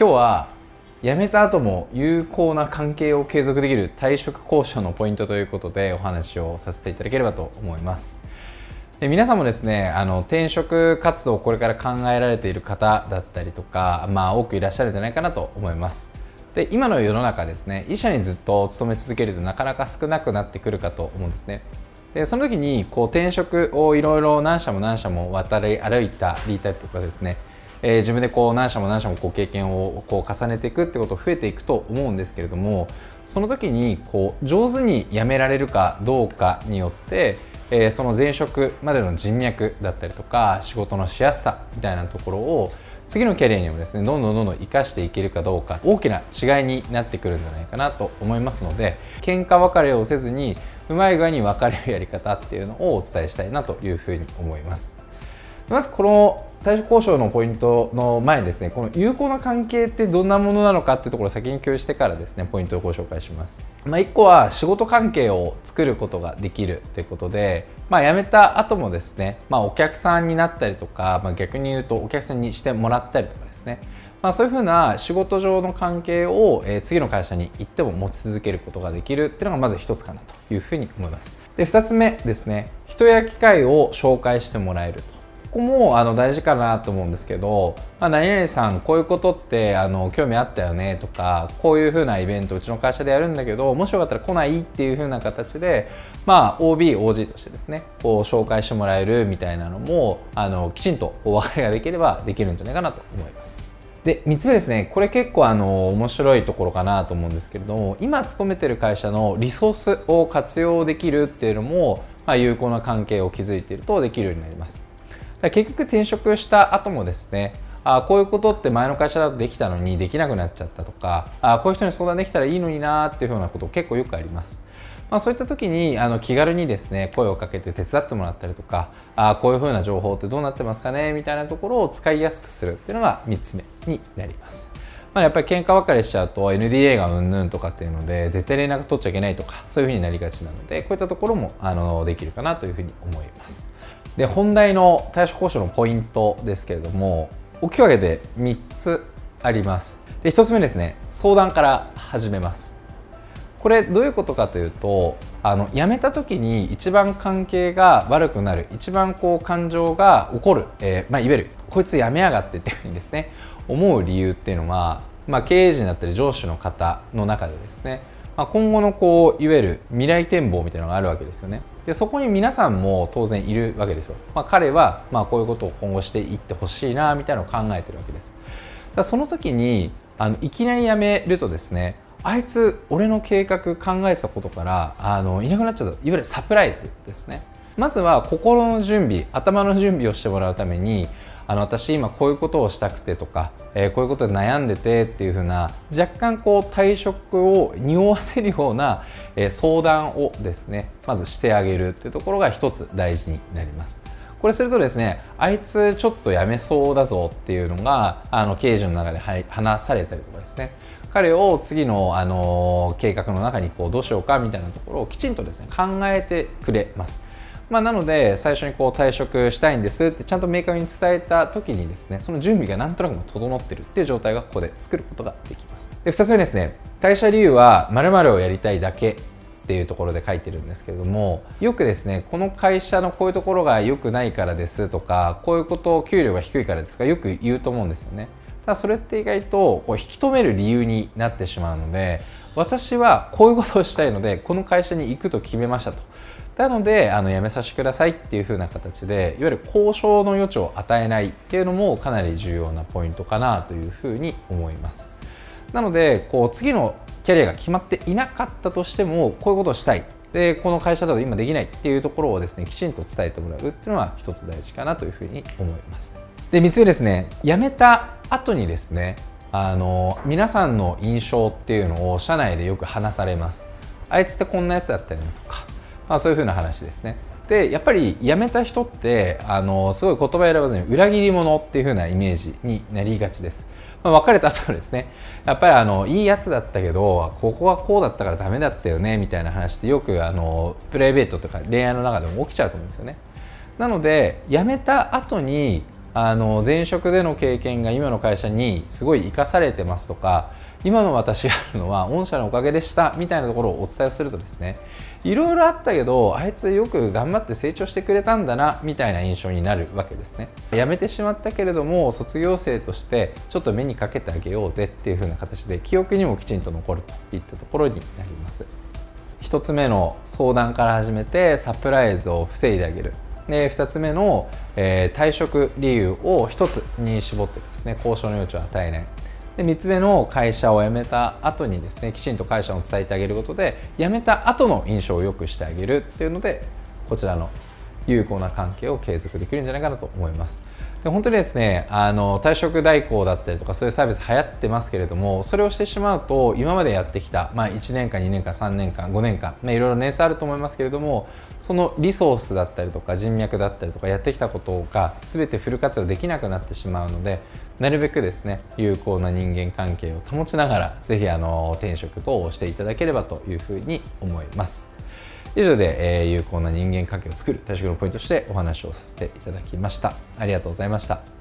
今日は辞めた後も有効な関係を継続できる退職交渉のポイントということでお話をさせていただければと思います。で皆さんもですね転職活動をこれから考えられている方だったりとか、多くいらっしゃるんじゃないかなと思います。で今の世の中ですね、一社にずっと勤め続けるとなかなか少なくなってくるかと思うんですね。でその時に転職をいろいろ何社も渡り歩いたりとかですね、自分で何社も経験を重ねていくってこと増えていくと思うんですけれども、その時に上手に辞められるかどうかによって、その前職までの人脈だったりとか仕事のしやすさみたいなところを次のキャリアにもですねどんどん生かしていけるかどうか大きな違いになってくるんじゃないかなと思いますので、喧嘩別れをせずにうまい具合に分かれるやり方っていうのをお伝えしたいなというふうに思います。まずこの退職交渉のポイントの前にですね、この有効な関係ってどんなものなのかっていうところを先に共有してからですねポイントをご紹介します。1個は仕事関係を作ることができるということで、辞めた後もですね、お客さんになったりとか、逆に言うとお客さんにしてもらったりとかですね、そういうふうな仕事上の関係を次の会社に行っても持ち続けることができるっていうのがまず1つかなというふうに思います。で2つ目ですね、人や機会を紹介してもらえると。ここも大事かなと思うんですけど、何々さんこういうことって興味あったよねとか、こういう風なイベントうちの会社でやるんだけどもしよかったら来ない、っていう風な形で、OB、OG としてですね紹介してもらえるみたいなのもきちんとお別れができればできるんじゃないかなと思います。で3つ目ですね、これ結構面白いところかなと思うんですけれども、今勤めてる会社のリソースを活用できるっていうのも、有効な関係を築いているとできるようになります。結局転職した後もですね、こういうことって前の会社だとできたのにできなくなっちゃったとか、こういう人に相談できたらいいのになっていうようなこと結構よくあります。そういった時に気軽にですね声をかけて手伝ってもらったりとか、こういうふうな情報ってどうなってますかねみたいなところを使いやすくするっていうのが3つ目になります。やっぱり喧嘩別れしちゃうと NDA がうんぬんとかっていうので絶対連絡取っちゃいけないとか、そういうふうになりがちなので、こういったところもできるかなというふうに思います。で本題の退職交渉のポイントですけれども、大きく分けて3つあります。で1つ目ですね、相談から始めます。これどういうことかというと、辞めた時に一番関係が悪くなる、一番感情が起こる、いわゆるこいつ辞めやがってっていうふうにですね思う理由っていうのは、経営陣だったり上司の方の中でですね、今後のいわゆる未来展望みたいなのがあるわけですよね。でそこに皆さんも当然いるわけですよ。彼はこういうことを今後していってほしいなみたいなのを考えてるわけです。だその時にいきなり辞めるとですね、あいつ俺の計画考えてたことからいなくなっちゃった、いわゆるサプライズですね。まずは心の準備、頭の準備をしてもらうために、私今こういうことをしたくてとか、こういうことで悩んでてっていう風な若干退職を匂わせるような、相談をですねまずしてあげるっていうところが一つ大事になります。これするとですね、あいつちょっと辞めそうだぞっていうのが経営陣の中で話されたりとかですね、彼を次の、計画の中にどうしようかみたいなところをきちんとですね考えてくれます。なので最初に退職したいんですってちゃんと明確に伝えた時にですね、その準備がなんとなくも整ってるっていう状態がここで作ることができます。で2つ目ですね、退社理由は〇〇をやりたいだけっていうところで書いてるんですけれども、よくですねこの会社のこういうところが良くないからですとか、こういうこと給料が低いからですとかよく言うと思うんですよね。ただそれって意外と引き止める理由になってしまうので、私はこういうことをしたいのでこの会社に行くと決めましたと。なので辞めさせてくださいっていう風な形で、いわゆる交渉の余地を与えないっていうのもかなり重要なポイントかなという風に思います。なので次のキャリアが決まっていなかったとしても、こういうことをしたい、でこの会社だと今できないっていうところをですねきちんと伝えてもらうっていうのは一つ大事かなという風に思います。で3つ目ですね、辞めた後にですね皆さんの印象っていうのを社内でよく話されます。あいつってこんなやつだったよねとか、そういう風な話ですね。でやっぱり辞めた人ってすごい言葉選ばずに裏切り者っていう風なイメージになりがちです。別れた後はですね、やっぱりいいやつだったけどここはこうだったからダメだったよねみたいな話ってよくプライベートとか恋愛の中でも起きちゃうと思うんですよね。なので辞めた後に前職での経験が今の会社にすごい生かされてますとか、今の私があるのは御社のおかげでしたみたいなところをお伝えをするとですね、いろいろあったけどあいつよく頑張って成長してくれたんだなみたいな印象になるわけですね。辞めてしまったけれども卒業生としてちょっと目にかけてあげようぜっていう風な形で記憶にもきちんと残るといったところになります。1つ目の相談から始めてサプライズを防いであげる、で2つ目の、退職理由を1つに絞ってですね交渉の余地を与えない、で3つ目の会社を辞めた後にですねきちんと会社を伝えてあげることで辞めた後の印象を良くしてあげるっていうのでこちらの有効な関係を継続できるんじゃないかなと思います。で本当にですね退職代行だったりとかそういうサービス流行ってますけれども、それをしてしまうと今までやってきた、1年間2年間3年間5年間、いろいろ年数あると思いますけれども、そのリソースだったりとか人脈だったりとかやってきたことが全てフル活用できなくなってしまうので、なるべくですね有効な人間関係を保ちながら是非転職等をしていただければというふうに思います。以上で有効な人間関係を作る退職のポイントとしてお話をさせていただきました。ありがとうございました。